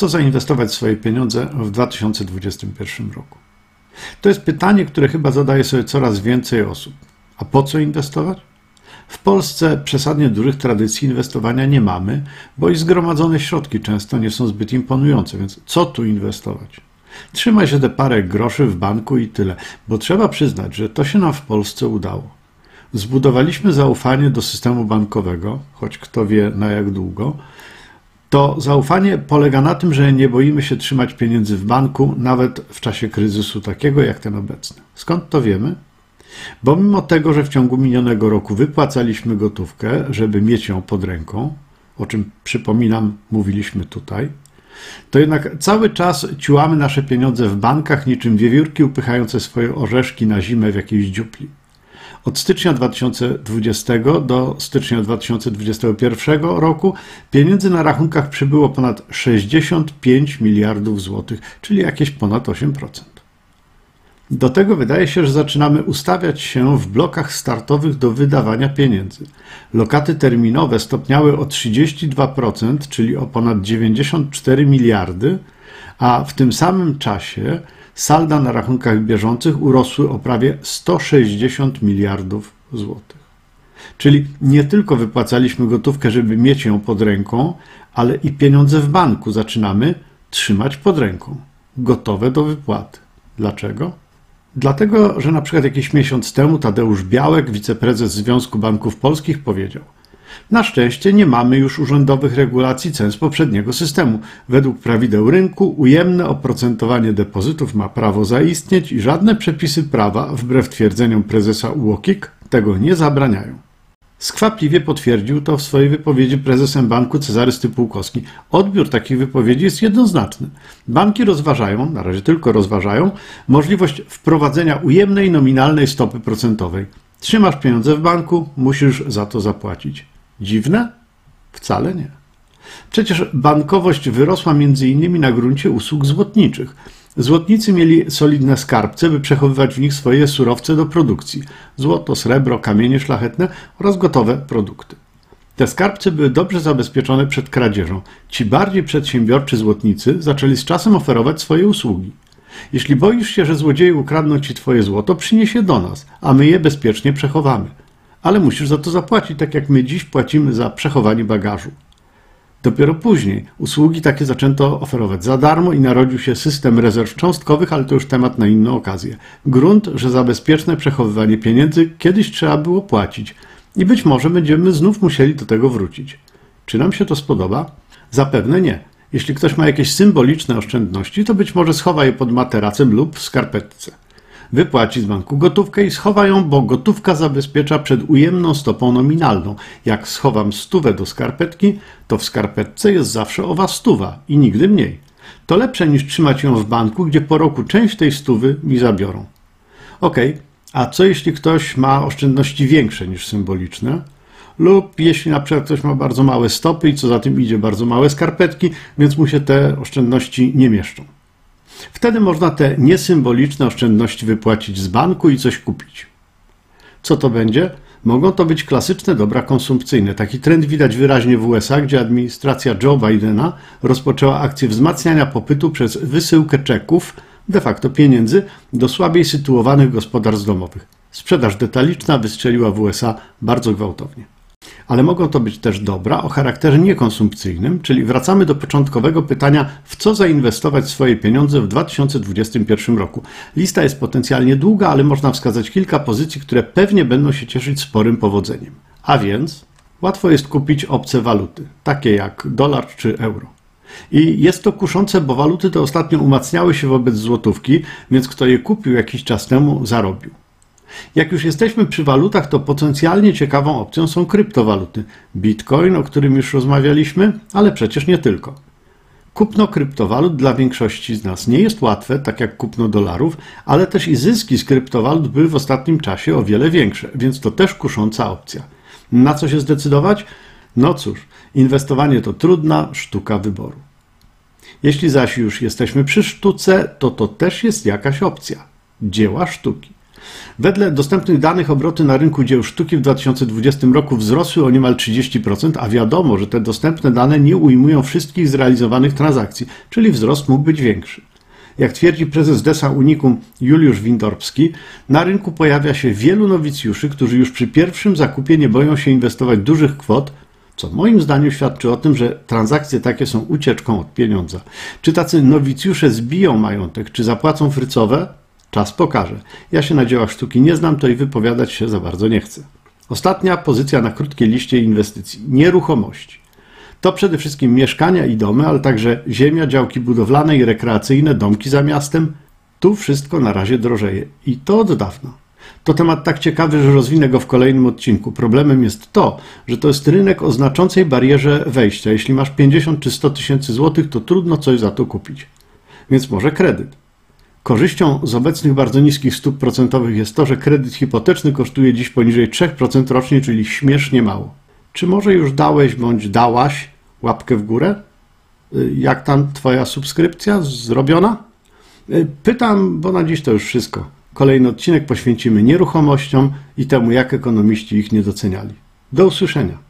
co zainwestować swoje pieniądze w 2021 roku. To jest pytanie, które chyba zadaje sobie coraz więcej osób. A po co inwestować? W Polsce przesadnie dużych tradycji inwestowania nie mamy, bo i zgromadzone środki często nie są zbyt imponujące, więc co tu inwestować? Trzyma się te parę groszy w banku i tyle, bo trzeba przyznać, że to się nam w Polsce udało. Zbudowaliśmy zaufanie do systemu bankowego, choć kto wie na jak długo. To zaufanie polega na tym, że nie boimy się trzymać pieniędzy w banku, nawet w czasie kryzysu takiego jak ten obecny. Skąd to wiemy? Bo mimo tego, że w ciągu minionego roku wypłacaliśmy gotówkę, żeby mieć ją pod ręką, o czym przypominam, mówiliśmy tutaj, to jednak cały czas ciułamy nasze pieniądze w bankach niczym wiewiórki upychające swoje orzeszki na zimę w jakiejś dziupli. Od stycznia 2020 do stycznia 2021 roku pieniędzy na rachunkach przybyło ponad 65 miliardów złotych, czyli jakieś ponad 8%. Do tego wydaje się, że zaczynamy ustawiać się w blokach startowych do wydawania pieniędzy. Lokaty terminowe stopniały o 32%, czyli o ponad 94 miliardy, a w tym samym czasie salda na rachunkach bieżących urosły o prawie 160 miliardów złotych. Czyli nie tylko wypłacaliśmy gotówkę, żeby mieć ją pod ręką, ale i pieniądze w banku zaczynamy trzymać pod ręką, gotowe do wypłaty. Dlaczego? Dlatego, że na przykład jakiś miesiąc temu Tadeusz Białek, wiceprezes Związku Banków Polskich, powiedział: na szczęście nie mamy już urzędowych regulacji cen z poprzedniego systemu. Według prawideł rynku ujemne oprocentowanie depozytów ma prawo zaistnieć i żadne przepisy prawa, wbrew twierdzeniom prezesa UOKiK, tego nie zabraniają. Skwapliwie potwierdził to w swojej wypowiedzi prezesem banku Cezary Stypułkowski. Odbiór takich wypowiedzi jest jednoznaczny. Banki rozważają, na razie tylko rozważają, możliwość wprowadzenia ujemnej nominalnej stopy procentowej. Trzymasz pieniądze w banku, musisz za to zapłacić. Dziwne? Wcale nie. Przecież bankowość wyrosła m.in. na gruncie usług złotniczych. Złotnicy mieli solidne skarbce, by przechowywać w nich swoje surowce do produkcji. Złoto, srebro, kamienie szlachetne oraz gotowe produkty. Te skarbce były dobrze zabezpieczone przed kradzieżą. Ci bardziej przedsiębiorczy złotnicy zaczęli z czasem oferować swoje usługi. Jeśli boisz się, że złodzieje ukradną ci twoje złoto, przynieś je do nas, a my je bezpiecznie przechowamy. Ale musisz za to zapłacić, tak jak my dziś płacimy za przechowanie bagażu. Dopiero później usługi takie zaczęto oferować za darmo i narodził się system rezerw cząstkowych, ale to już temat na inną okazję. Grunt, że za bezpieczne przechowywanie pieniędzy kiedyś trzeba było płacić i być może będziemy znów musieli do tego wrócić. Czy nam się to spodoba? Zapewne nie. Jeśli ktoś ma jakieś symboliczne oszczędności, to być może schowa je pod materacem lub w skarpetce. Wypłaci z banku gotówkę i schowa ją, bo gotówka zabezpiecza przed ujemną stopą nominalną. Jak schowam 100 do skarpetki, to w skarpetce jest zawsze owa 100 i nigdy mniej. To lepsze niż trzymać ją w banku, gdzie po roku część tej 100 mi zabiorą. Okej, a co jeśli ktoś ma oszczędności większe niż symboliczne? Lub jeśli na przykład ktoś ma bardzo małe stopy i co za tym idzie bardzo małe skarpetki, więc mu się te oszczędności nie mieszczą. Wtedy można te niesymboliczne oszczędności wypłacić z banku i coś kupić. Co to będzie? Mogą to być klasyczne dobra konsumpcyjne. Taki trend widać wyraźnie w USA, gdzie administracja Joe Bidena rozpoczęła akcję wzmacniania popytu przez wysyłkę czeków, de facto pieniędzy, do słabiej sytuowanych gospodarstw domowych. Sprzedaż detaliczna wystrzeliła w USA bardzo gwałtownie. Ale mogą to być też dobra o charakterze niekonsumpcyjnym, czyli wracamy do początkowego pytania, w co zainwestować swoje pieniądze w 2021 roku. Lista jest potencjalnie długa, ale można wskazać kilka pozycji, które pewnie będą się cieszyć sporym powodzeniem. A więc łatwo jest kupić obce waluty, takie jak dolar czy euro. I jest to kuszące, bo waluty te ostatnio umacniały się wobec złotówki, więc kto je kupił jakiś czas temu, zarobił. Jak już jesteśmy przy walutach, to potencjalnie ciekawą opcją są kryptowaluty. Bitcoin, o którym już rozmawialiśmy, ale przecież nie tylko. Kupno kryptowalut dla większości z nas nie jest łatwe, tak jak kupno dolarów, ale też i zyski z kryptowalut były w ostatnim czasie o wiele większe, więc to też kusząca opcja. Na co się zdecydować? No cóż, inwestowanie to trudna sztuka wyboru. Jeśli zaś już jesteśmy przy sztuce, to też jest jakaś opcja. Dzieła sztuki. Wedle dostępnych danych obroty na rynku dzieł sztuki w 2020 roku wzrosły o niemal 30%, a wiadomo, że te dostępne dane nie ujmują wszystkich zrealizowanych transakcji, czyli wzrost mógł być większy. Jak twierdzi prezes Desa Unicum Juliusz Windorbski, na rynku pojawia się wielu nowicjuszy, którzy już przy pierwszym zakupie nie boją się inwestować dużych kwot, co moim zdaniem świadczy o tym, że transakcje takie są ucieczką od pieniądza. Czy tacy nowicjusze zbiją majątek, czy zapłacą frycowe? Czas pokaże. Ja się na dziełach sztuki nie znam, to i wypowiadać się za bardzo nie chcę. Ostatnia pozycja na krótkiej liście inwestycji. Nieruchomości. To przede wszystkim mieszkania i domy, ale także ziemia, działki budowlane i rekreacyjne, domki za miastem. Tu wszystko na razie drożeje. I to od dawna. To temat tak ciekawy, że rozwinę go w kolejnym odcinku. Problemem jest to, że to jest rynek o znaczącej barierze wejścia. Jeśli masz 50 czy 100 tysięcy złotych, to trudno coś za to kupić. Więc może kredyt. Korzyścią z obecnych bardzo niskich stóp procentowych jest to, że kredyt hipoteczny kosztuje dziś poniżej 3% rocznie, czyli śmiesznie mało. Czy może już dałeś bądź dałaś łapkę w górę? Jak tam twoja subskrypcja zrobiona? Pytam, bo na dziś to już wszystko. Kolejny odcinek poświęcimy nieruchomościom i temu, jak ekonomiści ich nie doceniali. Do usłyszenia.